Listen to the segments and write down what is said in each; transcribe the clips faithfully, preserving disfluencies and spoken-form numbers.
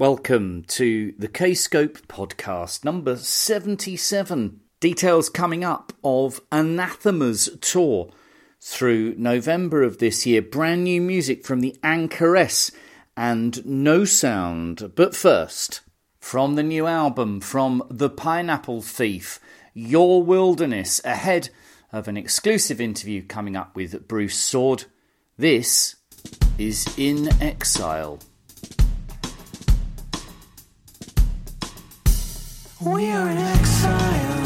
Welcome to the Kscope podcast, number seventy-seven. Details coming up of Anathema's tour through November of this year. Brand new music from The Anchoress and Nosound. But first, from the new album from The Pineapple Thief, Your Wilderness, ahead of an exclusive interview coming up with Bruce Soord. This is In Exile. We are in exile.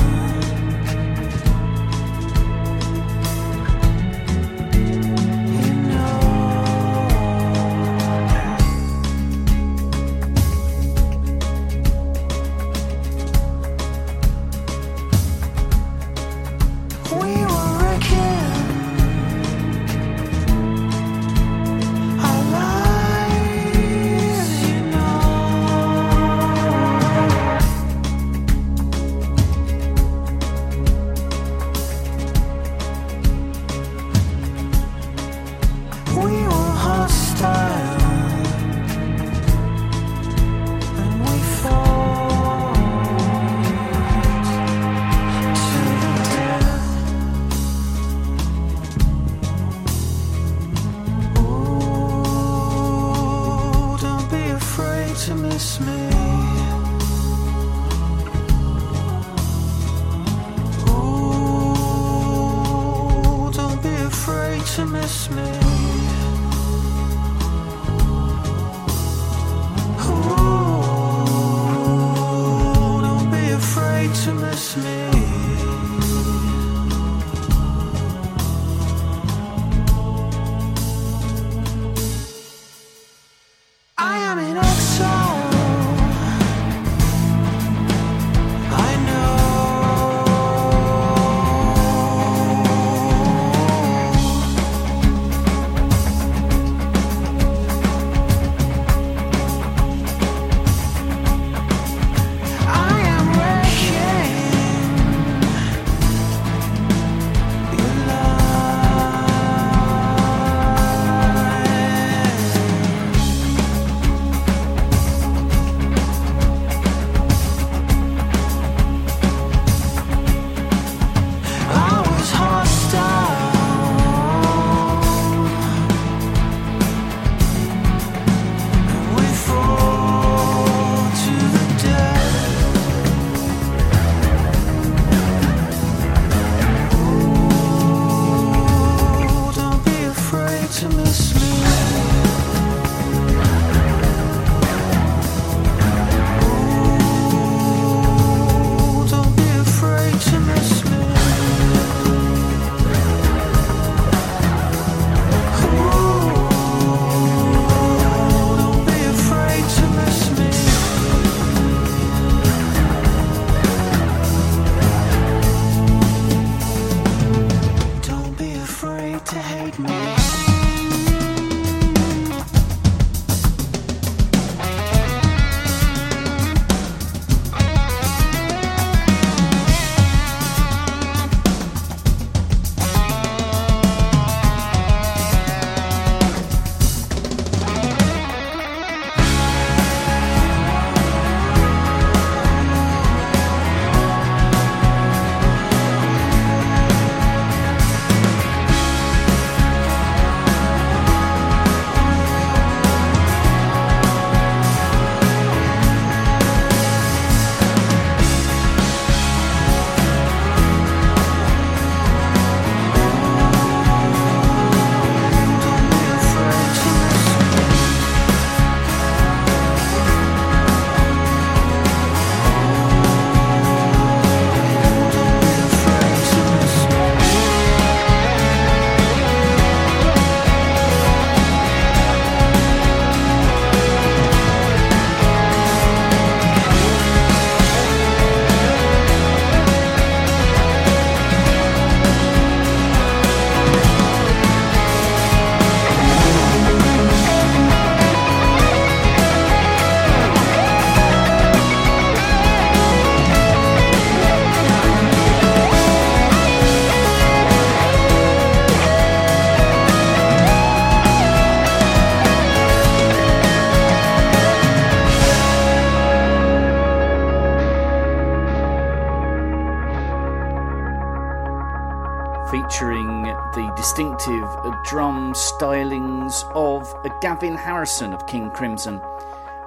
featuring the distinctive drum stylings of Gavin Harrison of King Crimson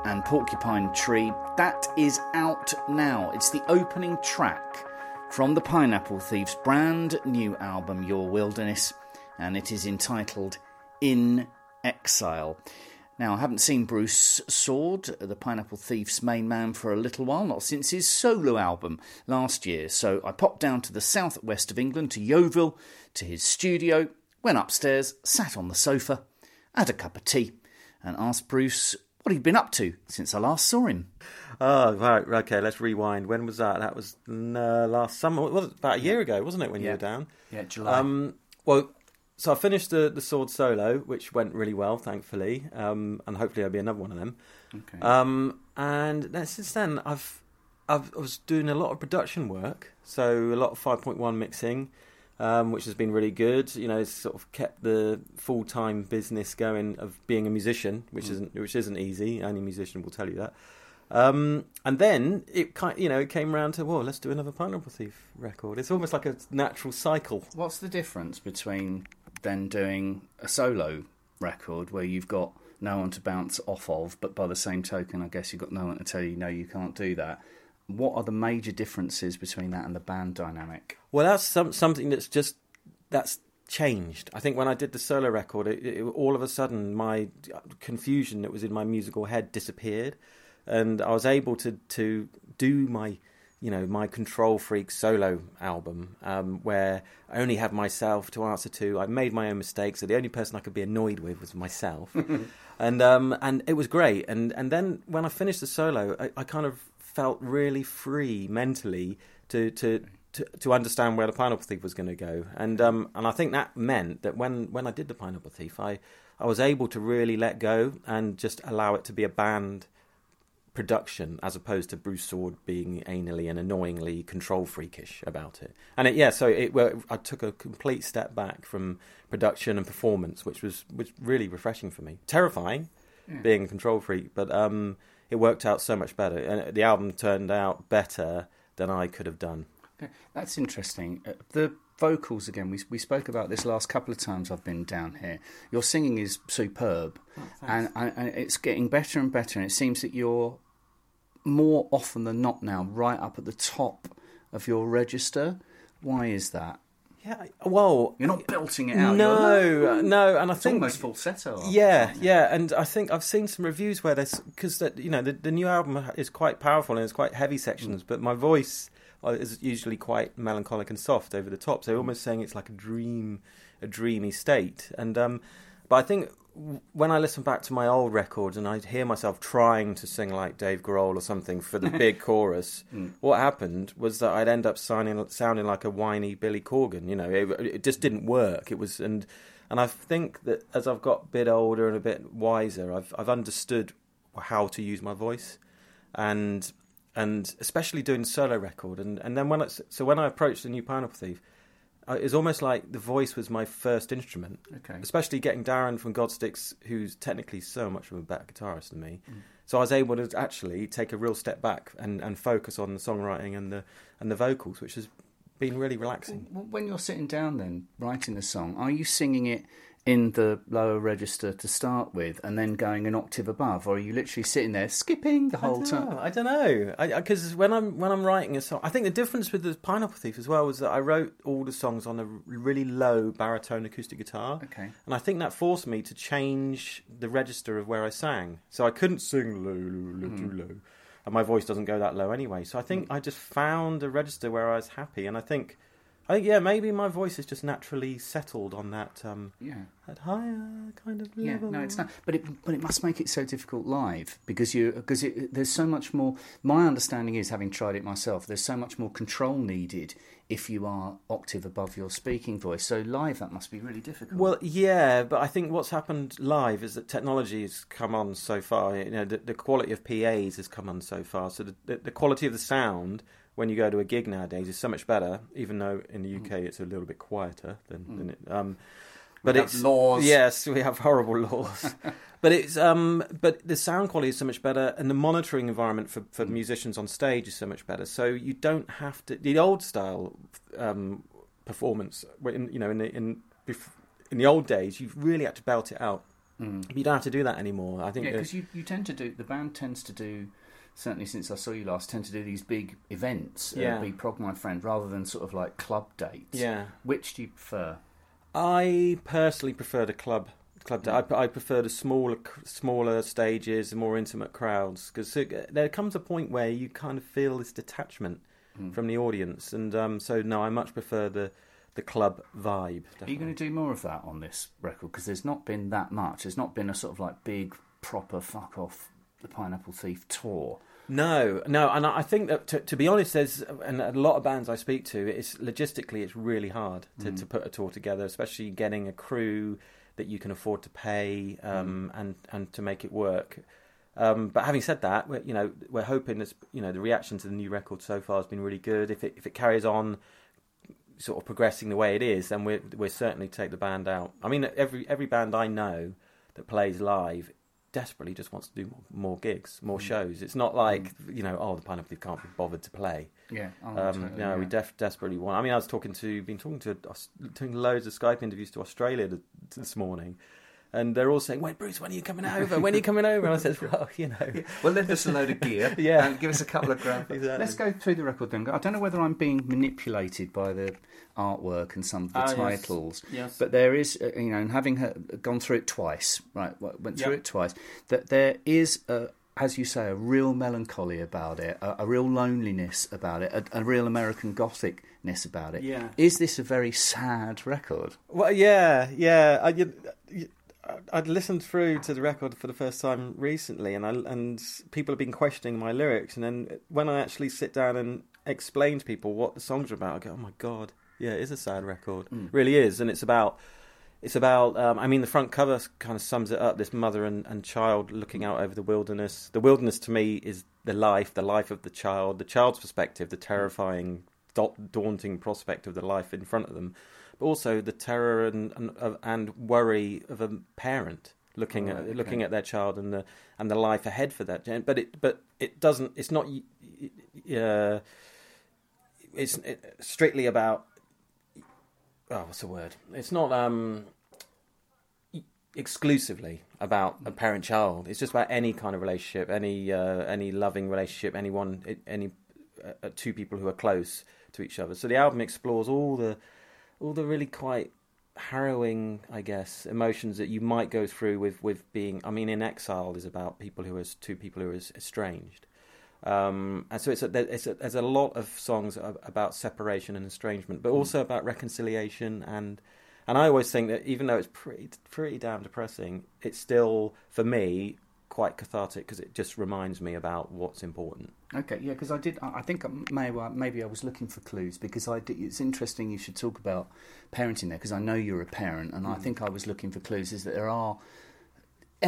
and Porcupine Tree. That is out now. It's the opening track from The Pineapple Thief's brand new album, Your Wilderness, and it is entitled In Exile. Now, I haven't seen Bruce Soord, the Pineapple Thief's main man, for a little while, not since his solo album last year. So I popped down to the southwest of England, to Yeovil, to his studio, went upstairs, sat on the sofa, had a cup of tea, and asked Bruce what he'd been up to since I last saw him. Oh, right, okay, let's rewind. When was that? That was uh, last summer, well, about a year ago, wasn't it, when yeah. you were down? Yeah, July. Um, well... So I finished the, the Soord solo, which went really well, thankfully, um, and hopefully there'll be another one of them. Okay. Um, and then, since then, I've, I've I was doing a lot of production work, so a lot of five point one mixing, um, which has been really good. You know, it's sort of kept the full-time business going of being a musician, which mm. isn't which isn't easy. Any musician will tell you that. Um, and then it kind, you know, it came round to, well, let's do another Pineapple Thief record. It's almost like a natural cycle. What's the difference between then doing a solo record where you've got no one to bounce off of, but by the same token, I guess you've got no one to tell you, no, you can't do that? What are the major differences between that and the band dynamic? Well, that's some, something that's just, that's changed. I think when I did the solo record, it, it, all of a sudden my confusion that was in my musical head disappeared. And I was able to, to do my, you know, my Control Freak solo album, um, where I only had myself to answer to. I made my own mistakes, so the only person I could be annoyed with was myself. and um, and it was great. And and then when I finished the solo, I, I kind of felt really free mentally to to, to, to understand where the Pineapple Thief was going to go. And um, and I think that meant that when, when I did the Pineapple Thief, I I was able to really let go and just allow it to be a band production, as opposed to Bruce Soord being anally and annoyingly Control Freakish about it. And it, yeah, so it, well, I took a complete step back from production and performance, which was, was really refreshing for me. Terrifying, yeah. being a Control Freak, but um, it worked out so much better. And the album turned out better than I could have done. Okay. That's interesting. Uh, the vocals, again, we we spoke about this last couple of times I've been down here. Your singing is superb, oh, and, and it's getting better and better, and it seems that you're more often than not now right up at the top of your register. Why is that? Yeah, well, you're not belting it out. No, no, and I it's think almost falsetto. Yeah, yeah, and I think I've seen some reviews where there's, because that, you know, the, the new album is quite powerful and it's quite heavy sections, but my voice is usually quite melancholic and soft over the top. So they're almost saying it's like a dream, a dreamy state. And um, but I think when I listen back to my old records and I hear myself trying to sing like Dave Grohl or something for the big chorus, mm. what happened was that I'd end up sounding, sounding like a whiny Billy Corgan. You know, it, it just didn't work. It was, and and I think that as I've got a bit older and a bit wiser, I've I've understood how to use my voice, and and especially doing solo record, and and then when I, so when I approached the new Pineapple Thief, it's almost like the voice was my first instrument. Okay. Especially getting Darren from Godsticks, who's technically so much of a better guitarist than me. Mm. So I was able to actually take a real step back and, and focus on the songwriting and the and the vocals, which has been really relaxing. When you're sitting down then writing the song, are you singing it in the lower register to start with and then going an octave above, or are you literally sitting there skipping the whole time? I don't know, because when I'm when I'm writing a song, I think the difference with the Pineapple Thief as well was that I wrote all the songs on a really low baritone acoustic guitar. Okay. And I think that forced me to change the register of where I sang, so I couldn't sing low, low, low, too low, and my voice doesn't go that low anyway. So I think mm. I just found a register where I was happy, and I think. I think, yeah, maybe my voice is just naturally settled on that, um, yeah. that higher kind of level. Yeah, no, it's not. But it, but it must make it so difficult live, because you because there's so much more. My understanding is, having tried it myself, there's so much more control needed if you are octave above your speaking voice. So live, that must be really difficult. Well, yeah, but I think what's happened live is that technology has come on so far. You know, the, the quality of P As has come on so far. So the the, the quality of the sound, when you go to a gig nowadays, it's so much better, even though in the U K mm. it's a little bit quieter than, mm. than it. Um, but we it's laws. Yes, we have horrible laws. but it's um, but the sound quality is so much better, and the monitoring environment for, for mm. musicians on stage is so much better. So you don't have to. The old style um, performance. In, you know, in the, in in the old days, you really had to belt it out. Mm. You don't have to do that anymore. I think yeah, because you, you tend to do the band tends to do. Certainly, since I saw you last, tend to do these big events. Yeah, uh, be prog my friend, rather than sort of like club dates. Yeah, which do you prefer? I personally prefer the club club date. Mm. I, I prefer the smaller smaller stages, the more intimate crowds, because there comes a point where you kind of feel this detachment mm. from the audience, and um, so no, I much prefer the. The club vibe. Definitely. Are you going to do more of that on this record? Because there's not been that much. There's not been a sort of like big proper fuck off the Pineapple Thief tour. No, no, and I think that to, to be honest, there's and a lot of bands I speak to. It's logistically, it's really hard to, mm. to put a tour together, especially getting a crew that you can afford to pay um, mm. and and to make it work. Um, but having said that, we're, you know, we're hoping that you know the reaction to the new record so far has been really good. If it if it carries on. Sort of progressing the way it is, then we're we're certainly take the band out. I mean, every every band I know that plays live desperately just wants to do more gigs, more mm. shows. It's not like mm. you know, oh, the Pineapple Thief can't be bothered to play. Yeah, oh, um, totally, no, yeah. we def- desperately want. I mean, I was talking to, been talking to, doing loads of Skype interviews to Australia this morning. And they're all saying, "Wait, Bruce, when are you coming over? When are you coming over?" And I said, "Well, you know, yeah. well, lend us a load of gear, yeah, and give us a couple of grand." Exactly. Let's go through the record then. I don't know whether I'm being manipulated by the artwork and some of the ah, titles, yes. Yes. but there is, you know, and having gone through it twice, right, went through yep. it twice, that there is a. As you say, a real melancholy about it, a, a real loneliness about it, a, a real American Gothicness about it. Yeah. Is this a very sad record? Well, yeah, yeah. I, you, you, I'd listened through to the record for the first time recently, and I, and people have been questioning my lyrics. And then when I actually sit down and explain to people what the songs are about, I go, "Oh my God, yeah, it is a sad record. Mm. It really is." And it's about. It's about, um, I mean, the front cover kind of sums it up, this mother and, and child looking out over the wilderness. The wilderness, to me, is the life, the life of the child, the child's perspective, the terrifying, daunting prospect of the life in front of them, but also the terror and and, and worry of a parent looking oh, at okay. looking at their child and the and the life ahead for that. But it, but it doesn't, it's not, uh, it's strictly about, oh, what's the word? It's not um, exclusively about a parent-child. It's just about any kind of relationship, any uh, any loving relationship, anyone, any uh, two people who are close to each other. So the album explores all the all the really quite harrowing, I guess, emotions that you might go through with, with being. I mean, In Exile is about people who are two people who are estranged. Um, and so it's a, it's a, there's a lot of songs about separation and estrangement, but also about reconciliation. And and I always think that even though it's pretty pretty damn depressing, it's still, for me, quite cathartic because it just reminds me about what's important. Okay, yeah, because I did. I think I may, well, maybe I was looking for clues because I did, it's interesting you should talk about parenting there because I know you're a parent, and mm. I think I was looking for clues is that there are...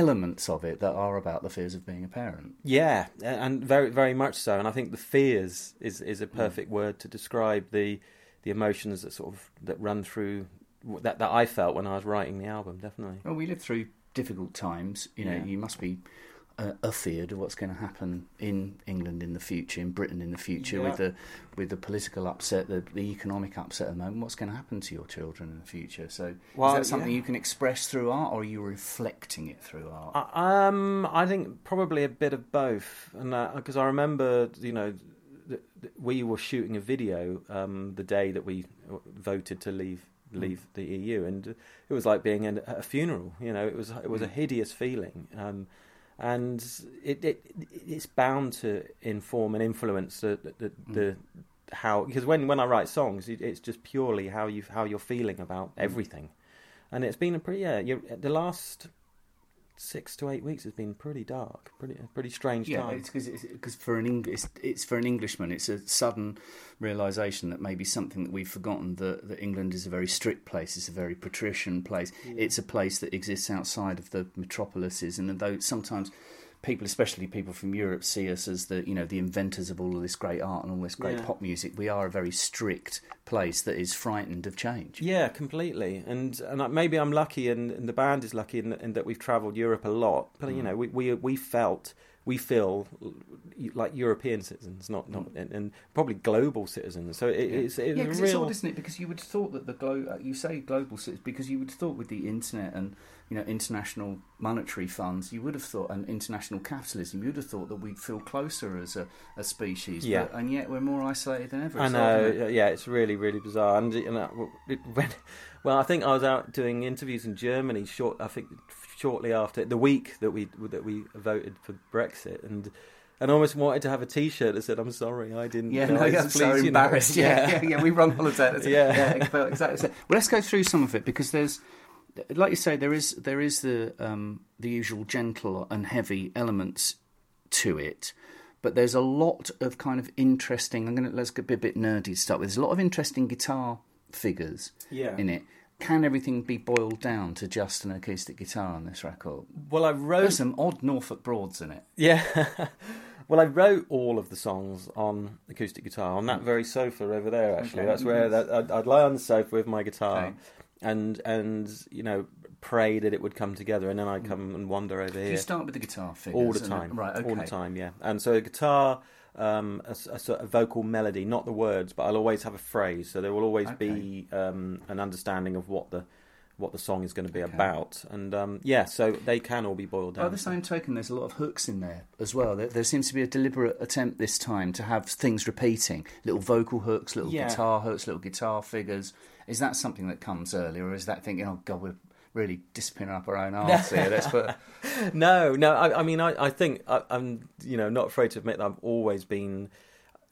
elements of it that are about the fears of being a parent. Yeah, and very, very much so. And I think the fears is, is a perfect mm. word to describe the the emotions that sort of that run through that that I felt when I was writing the album. Definitely. Well, we lived through difficult times. You know, yeah. you must be uh, afeard of what's going to happen in England in the future, in Britain in the future, yeah. with the with the political upset, the, the economic upset at the moment. What's going to happen to your children in the future? So well, is that something yeah. you can express through art, or are you reflecting it through art? I, um, I think probably a bit of both, and because uh, I remember, you know, th- th- we were shooting a video um, the day that we voted to leave leave mm. the E U, and it was like being at a funeral. You know, it was it was mm. a hideous feeling. Um, And it, it it's bound to inform and influence the the, the mm. how because when, when I write songs, it, it's just purely how you how you're feeling about everything, mm. and it's been a pretty yeah you're, the last six to eight weeks has been pretty dark, pretty pretty strange yeah, time. Yeah, it's because because for an Eng- it's, it's for an Englishman, it's a sudden realization that maybe something that we've forgotten that, that England is a very strict place, it's a very patrician place, yeah. it's a place that exists outside of the metropolises, and though sometimes people, especially people from Europe, see us as the you know the inventors of all of this great art and all this great yeah. pop music, we are a very strict place that is frightened of change. Yeah, completely. And and maybe I'm lucky, and, and the band is lucky in, in that we've travelled Europe a lot. But mm. you know, we we we felt we feel like European citizens, not not and, and probably global citizens. So it, it's, it's yeah, because real... it's odd, isn't it? Because you would thought that the glo- you say global citizens because you would thought with the internet and, you know, international monetary funds, you would have thought, and international capitalism, you would have thought that we'd feel closer as a, a species. Yeah. But, and yet we're more isolated than ever. I know. It? Yeah, it's really, really bizarre. And you know, it, when, well, I think I was out doing interviews in Germany. Short, I think shortly after the week that we that we voted for Brexit, and. And I almost wanted to have a T-shirt that said, "I'm sorry, I didn't." Yeah, no, I'm so embarrassed. You know. yeah, yeah, yeah, we run holiday. yeah, yeah, exactly. Well, let's go through some of it because there's, like you say, there is there is the um, the usual gentle and heavy elements to it, but there's a lot of kind of interesting. I'm gonna let's be a bit nerdy to start with. There's a lot of interesting guitar figures yeah. in it. Can everything be boiled down to just an acoustic guitar on this record? Well, I wrote there's some odd Norfolk Broads in it. Yeah. Well, I wrote all of the songs on acoustic guitar, on that very sofa over there, actually. Okay. That's where that, I'd, I'd lie on the sofa with my guitar okay. and, and you know, pray that it would come together, and then I'd come and wander over so here. You start with the guitar figures? All the time. Right, okay. All the time, yeah. And so a guitar, um, a, a sort of vocal melody, not the words, but I'll always have a phrase, so there will always okay. be um, an understanding of what the... what the song is going to be okay. about, and um, yeah, so they can all be boiled down. By the same token, there's a lot of hooks in there as well. There, there seems to be a deliberate attempt this time to have things repeating, little vocal hooks, little yeah. guitar hooks, little guitar figures. Is that something that comes earlier, or is that thinking, oh God, we're really disciplining up our own arts here? Let's put... No, no. I, I mean, I, I think I, I'm, you know, not afraid to admit that I've always been,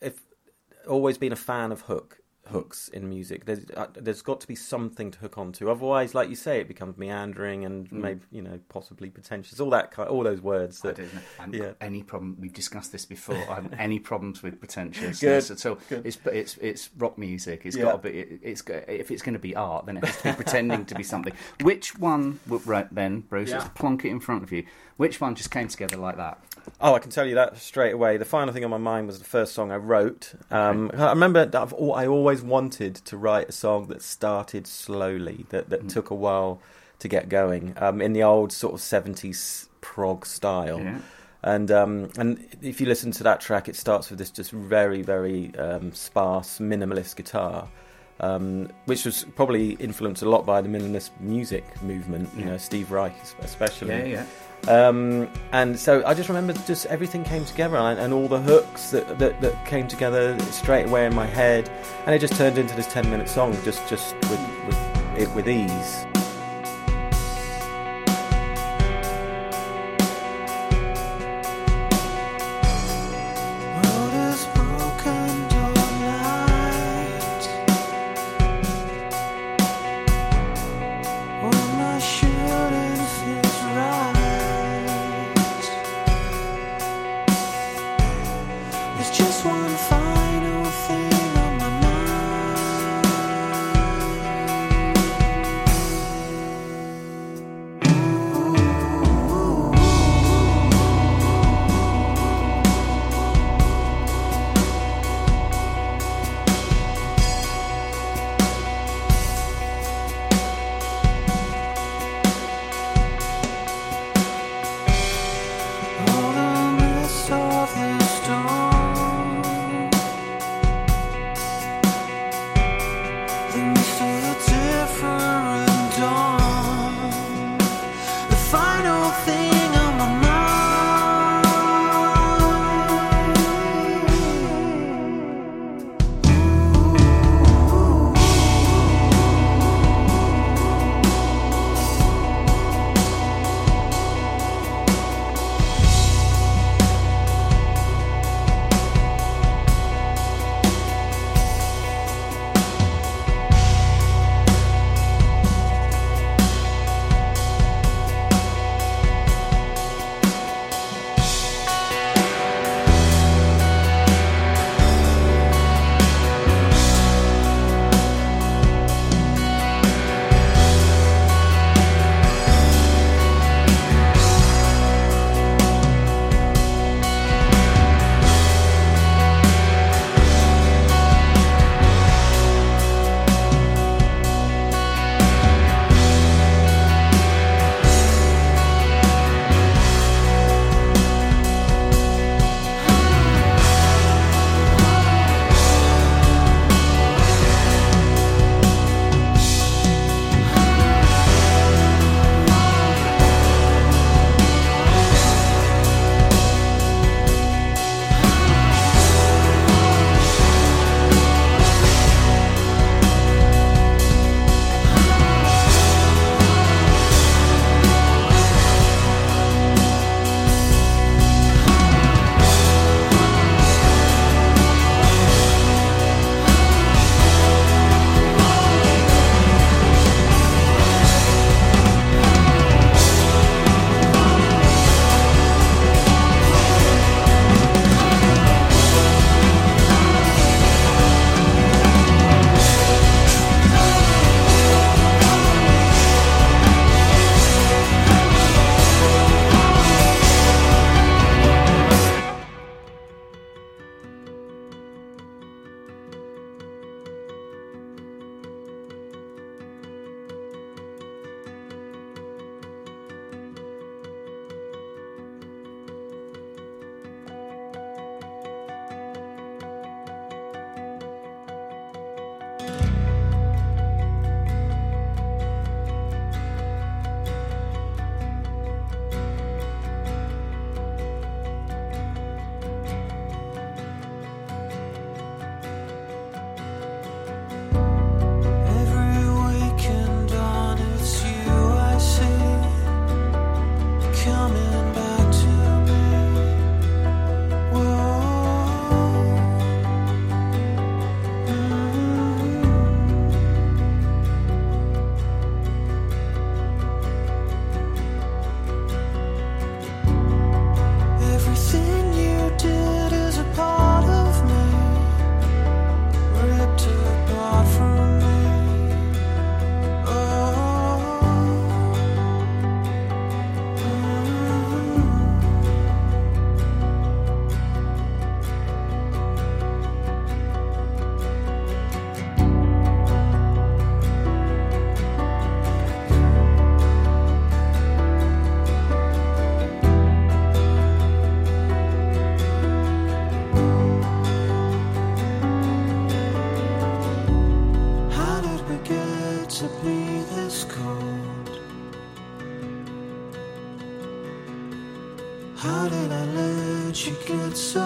if always been a fan of hook. hooks in music. There's, uh, there's got to be something to hook onto. Otherwise, like you say, it becomes meandering and mm. maybe, you know, possibly pretentious. All that kind, all those words. That, I don't know. I haven't yeah. got any problem. We've discussed this before. I haven't any problems with pretentiousness at all. It's it's it's rock music. It's yeah. got to be. It, it's if it's going to be art, then it has to be pretending to be something. Which one? Right then, Bruce, yeah. let's plonk it in front of you. Which one just came together like that? Oh, I can tell you that straight away. The final thing on my mind was the first song I wrote. Um, okay. I remember that I've, I always wanted to write a song that started slowly, that, that mm. took a while to get going, um, in the old sort of seventies prog style. Yeah. And um, and if you listen to that track, it starts with this just very, very um, sparse, minimalist guitar, um, which was probably influenced a lot by the minimalist music movement, you yeah. know, Steve Reich especially. Yeah, yeah. Um, and so I just remember just everything came together, and, and all the hooks that, that, that came together straight away in my head, and it just turned into this ten minute song just, just with, with, it, with ease.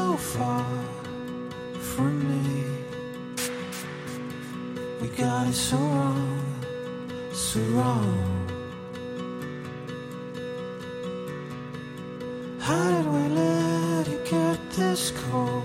so far from me. We got it so wrong, so wrong. How did we let it get this cold?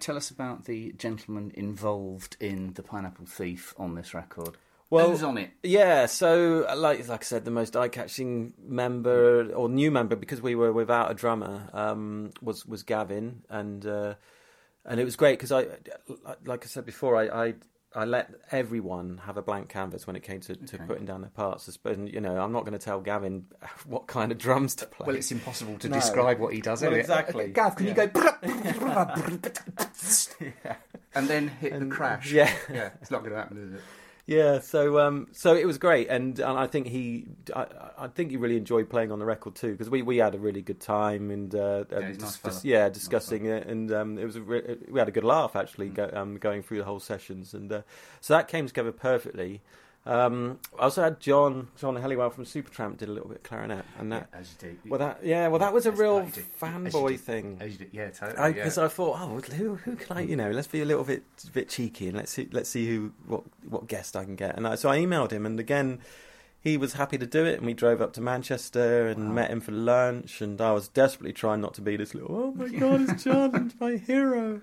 Tell us about the gentleman involved in The Pineapple Thief on this record. Well, who's on it? Yeah, so like like I said, the most eye-catching member or new member, because we were without a drummer, um, was was Gavin, and uh, and it was great because I, like I said before, I, I I let everyone have a blank canvas when it came to, okay. to putting down their parts. I suppose, you know, I'm not going to tell Gavin what kind of drums to play. Well, it's impossible to no. describe what he does, well, isn't exactly. it? Exactly. Gav, can yeah. you go... yeah. And then hit and, the crash. Yeah. yeah. It's not going to happen, is it? Yeah, so um, so it was great, and, and I think he, I, I think he really enjoyed playing on the record too, because we, we had a really good time and uh, yeah, and dis- nice yeah discussing nice it, and um, it was a re- we had a good laugh actually mm. go, um, going through the whole sessions, and uh, so that came together perfectly. Um, I also had John John Helliwell from Supertramp did a little bit of clarinet, and that yeah, as you do. Well, that yeah, well that was a as, real fanboy thing. As you do. Yeah, totally. Because I, yeah. I thought, oh, who who can I? You know, let's be a little bit bit cheeky and let's see let's see who what what guest I can get. And I, so I emailed him, and again, he was happy to do it, and we drove up to Manchester and wow. met him for lunch. And I was desperately trying not to be this little, oh my God, it's John, my hero.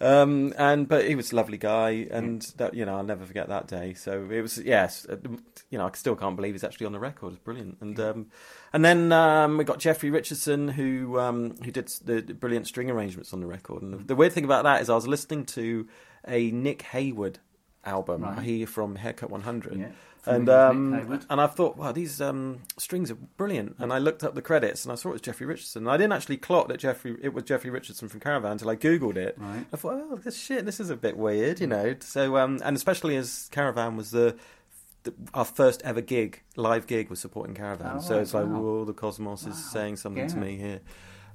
Um, and but he was a lovely guy, and that, you know, I'll never forget that day. So it was, yes, you know, I still can't believe he's actually on the record. It's brilliant. And um, and then um, we got Jeffrey Richardson, who um, who did the brilliant string arrangements on the record. And the weird thing about that is I was listening to a Nick Hayward album right. here from Haircut one hundred. Yeah. And um, and I thought, wow, these um, strings are brilliant. And I looked up the credits, and I saw it was Jeffrey Richardson. And I didn't actually clock that Jeffrey it was Jeffrey Richardson from Caravan until I Googled it. Right. I thought, oh, this shit, this is a bit weird, you know. So um, and especially as Caravan was the, the our first ever gig, live gig was supporting Caravan. Oh, so it's wow. like, whoa, the cosmos wow. is saying something yeah. to me here.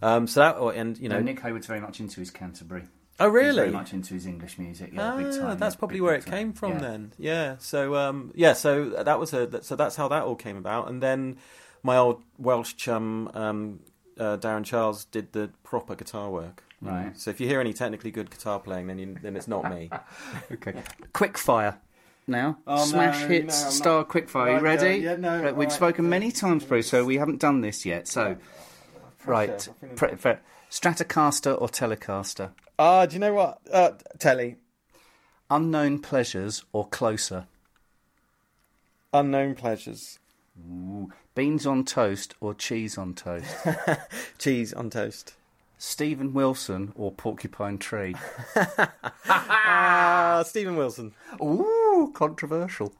Um, so that and you know, no, Nick Hayward's very much into his Canterbury. Oh, really? He's very much into his English music. Yeah, ah, big time. That's yeah, probably big, where big it time. Came from yeah. then. Yeah. So um, yeah. So that was a. So that's how that all came about. And then my old Welsh chum um, uh, Darran Charles did the proper guitar work. Right. Mm. So if you hear any technically good guitar playing, then you, then it's not me. Okay. Quick fire. Now, oh, smash no, hits, no, star, not... quick fire. Right, you ready? Yeah. yeah no. Right, we've right, spoken yeah. many times, Bruce, so we haven't done this yet. So, yeah. right. Pre- pre- Stratocaster or Telecaster? Ah, uh, do you know what? Uh, telly. Unknown Pleasures or Closer? Unknown Pleasures. Ooh. Beans on toast or cheese on toast? Cheese on toast. Stephen Wilson or Porcupine Tree? uh, Stephen Wilson. Ooh, controversial.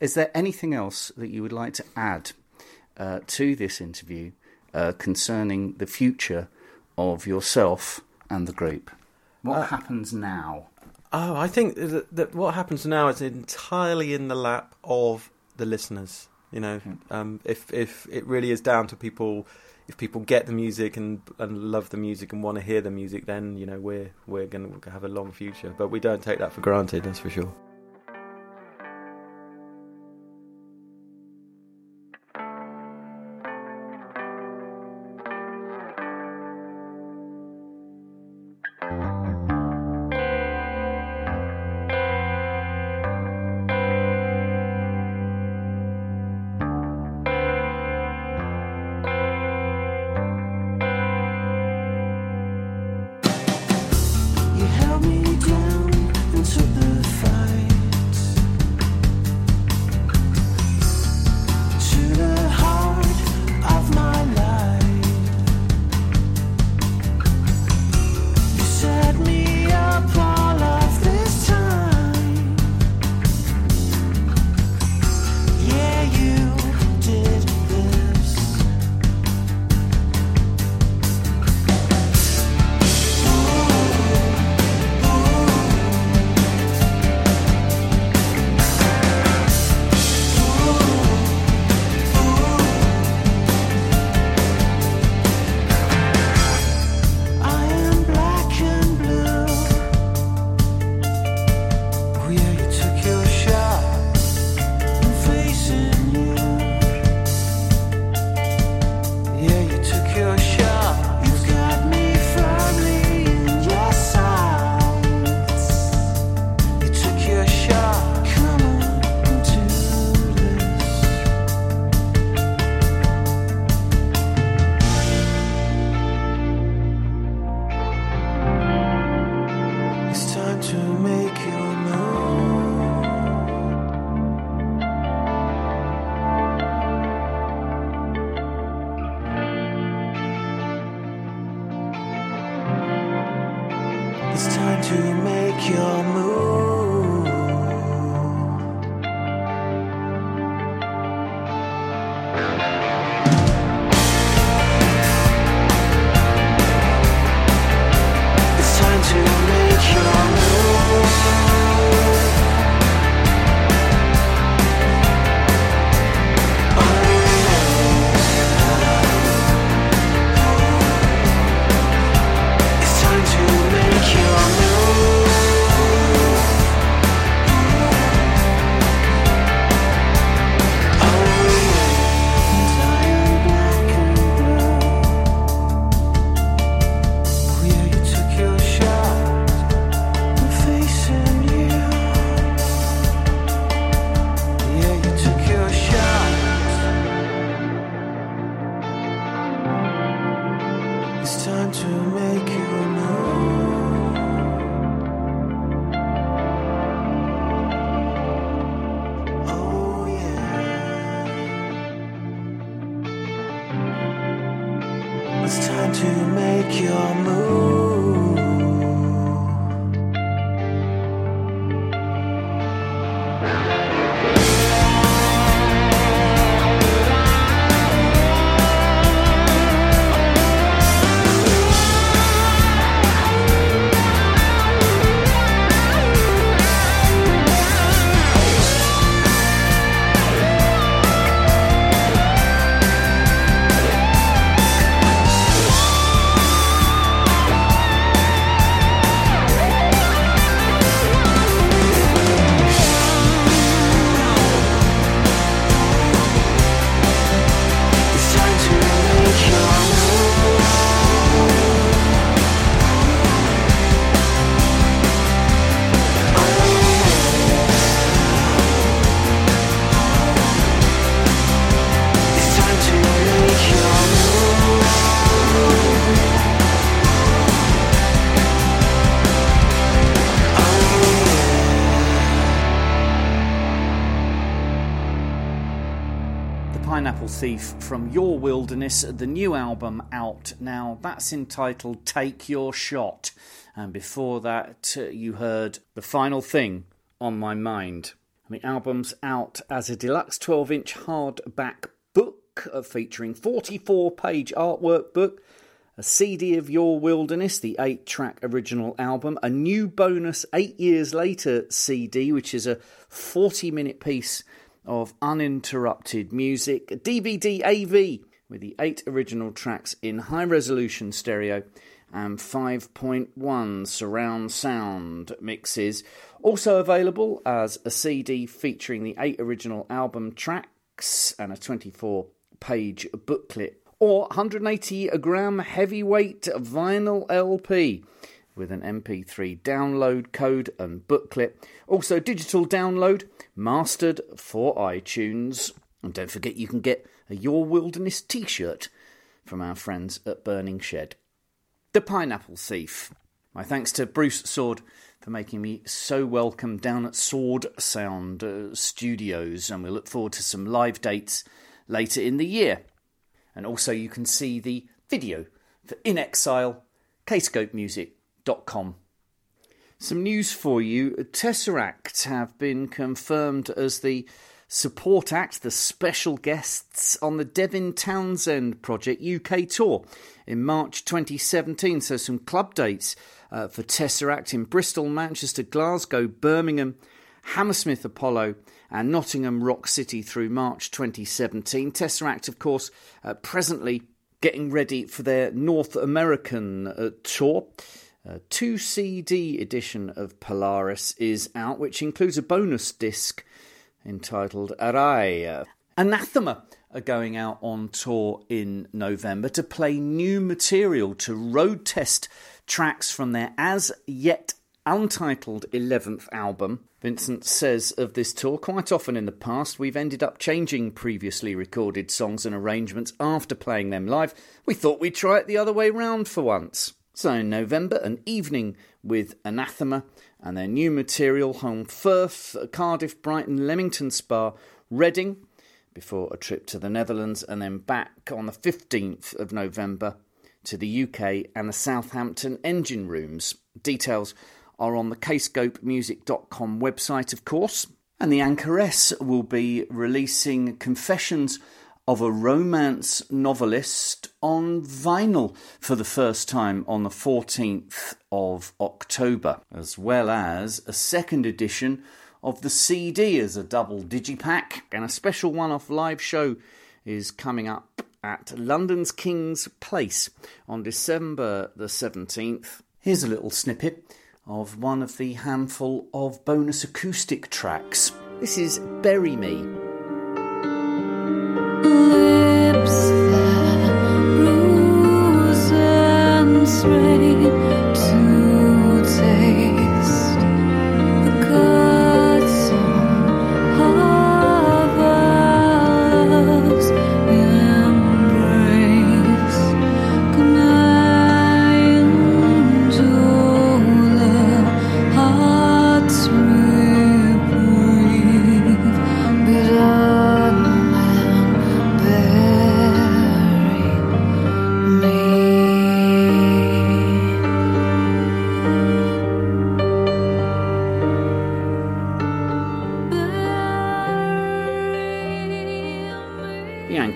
Is there anything else that you would like to add uh, to this interview uh, concerning the future of yourself and the group? What uh, happens now? Oh, I think that, that what happens now is entirely in the lap of the listeners. You know, mm. um, if if it really is down to people, if people get the music and and love the music and want to hear the music, then you know we're we're going to have a long future. But we don't take that for granted, that's for sure. To make your move. Thief from Your Wilderness, the new album out now. That's entitled Take Your Shot. And before that, uh, you heard The Final Thing on My Mind. And the album's out as a deluxe twelve-inch hardback book uh, featuring forty-four page artwork book, a C D of Your Wilderness, the eight-track original album, a new bonus eight years later C D, which is a forty-minute piece of uninterrupted music, D V D A V with the eight original tracks in high resolution stereo and five point one surround sound mixes. Also available as a C D featuring the eight original album tracks and a twenty-four page booklet, or one hundred eighty gram heavyweight vinyl L P with an M P three download code and booklet. Also digital download, mastered for iTunes. And don't forget you can get a Your Wilderness t-shirt from our friends at Burning Shed. The Pineapple Thief. My thanks to Bruce Soord for making me so welcome down at Soord Sound uh, Studios, and we look forward to some live dates later in the year. And also you can see the video for In Exile, Kscope Music. Com. Some news for you. Tesseract have been confirmed as the support act, the special guests on the Devin Townsend Project U K tour in March twenty seventeen. So some club dates uh, for Tesseract in Bristol, Manchester, Glasgow, Birmingham, Hammersmith Apollo and Nottingham Rock City through March twenty seventeen. Tesseract, of course, uh, presently getting ready for their North American uh, tour. A two C D edition of Polaris is out, which includes a bonus disc entitled Arai. Anathema are going out on tour in November to play new material, to road test tracks from their as-yet untitled eleventh album. Vincent says of this tour, quite often in the past we've ended up changing previously recorded songs and arrangements after playing them live. We thought we'd try it the other way round for once. So in November, an evening with Anathema and their new material, home Firth, Cardiff, Brighton, Leamington Spa, Reading, before a trip to the Netherlands, and then back on the fifteenth of November to the U K and the Southampton Engine Rooms. Details are on the Kscope Music dot com website, of course. And the Anchoress will be releasing Confessions of a Romance Novelist on vinyl for the first time on the fourteenth of October, as well as a second edition of the C D as a double digipack, and a special one-off live show is coming up at London's King's Place on December the seventeenth. Here's a little snippet of one of the handful of bonus acoustic tracks. This is Bury Me. Lips that bruise and strain to taste the cuts of our love's embrace. Good night.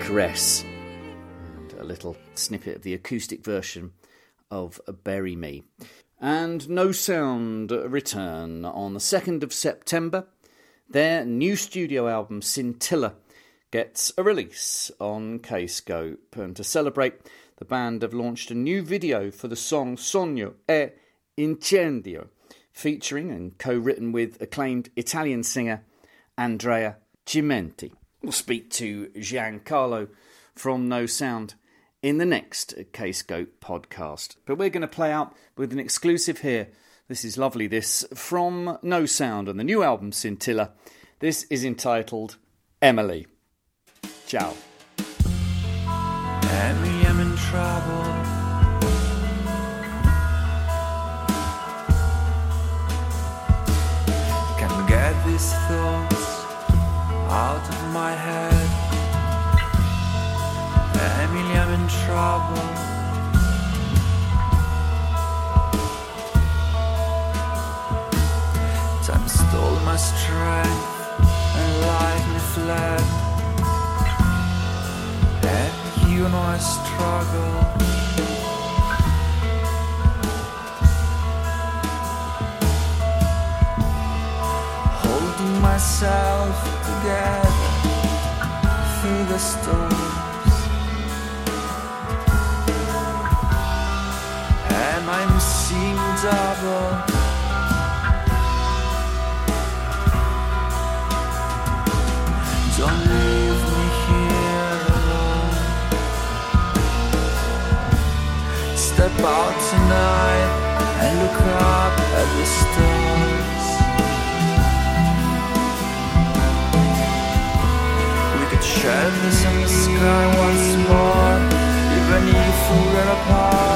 Anchoress. And a little snippet of the acoustic version of Bury Me. And Nosound return on the second of September. Their new studio album, Scintilla, gets a release on Kscope. And to celebrate, the band have launched a new video for the song Sogno e Incendio, featuring and co-written with acclaimed Italian singer Andrea Cimenti. We'll speak to Giancarlo from Nosound in the next Kscope podcast. But we're going to play out with an exclusive here. This is lovely, this, from Nosound and the new album Scintilla. This is entitled Emily. Ciao. Emily, I'm in trouble. Can't get these thoughts out of my head. Emily, I'm in trouble. Time stole my strength and lightning fled. And you know I struggle. Holding myself together through the storm. I'm seeing double. Don't leave me here alone. Step out tonight and look up at the stars. We could share this in the sky once more, even if we were apart.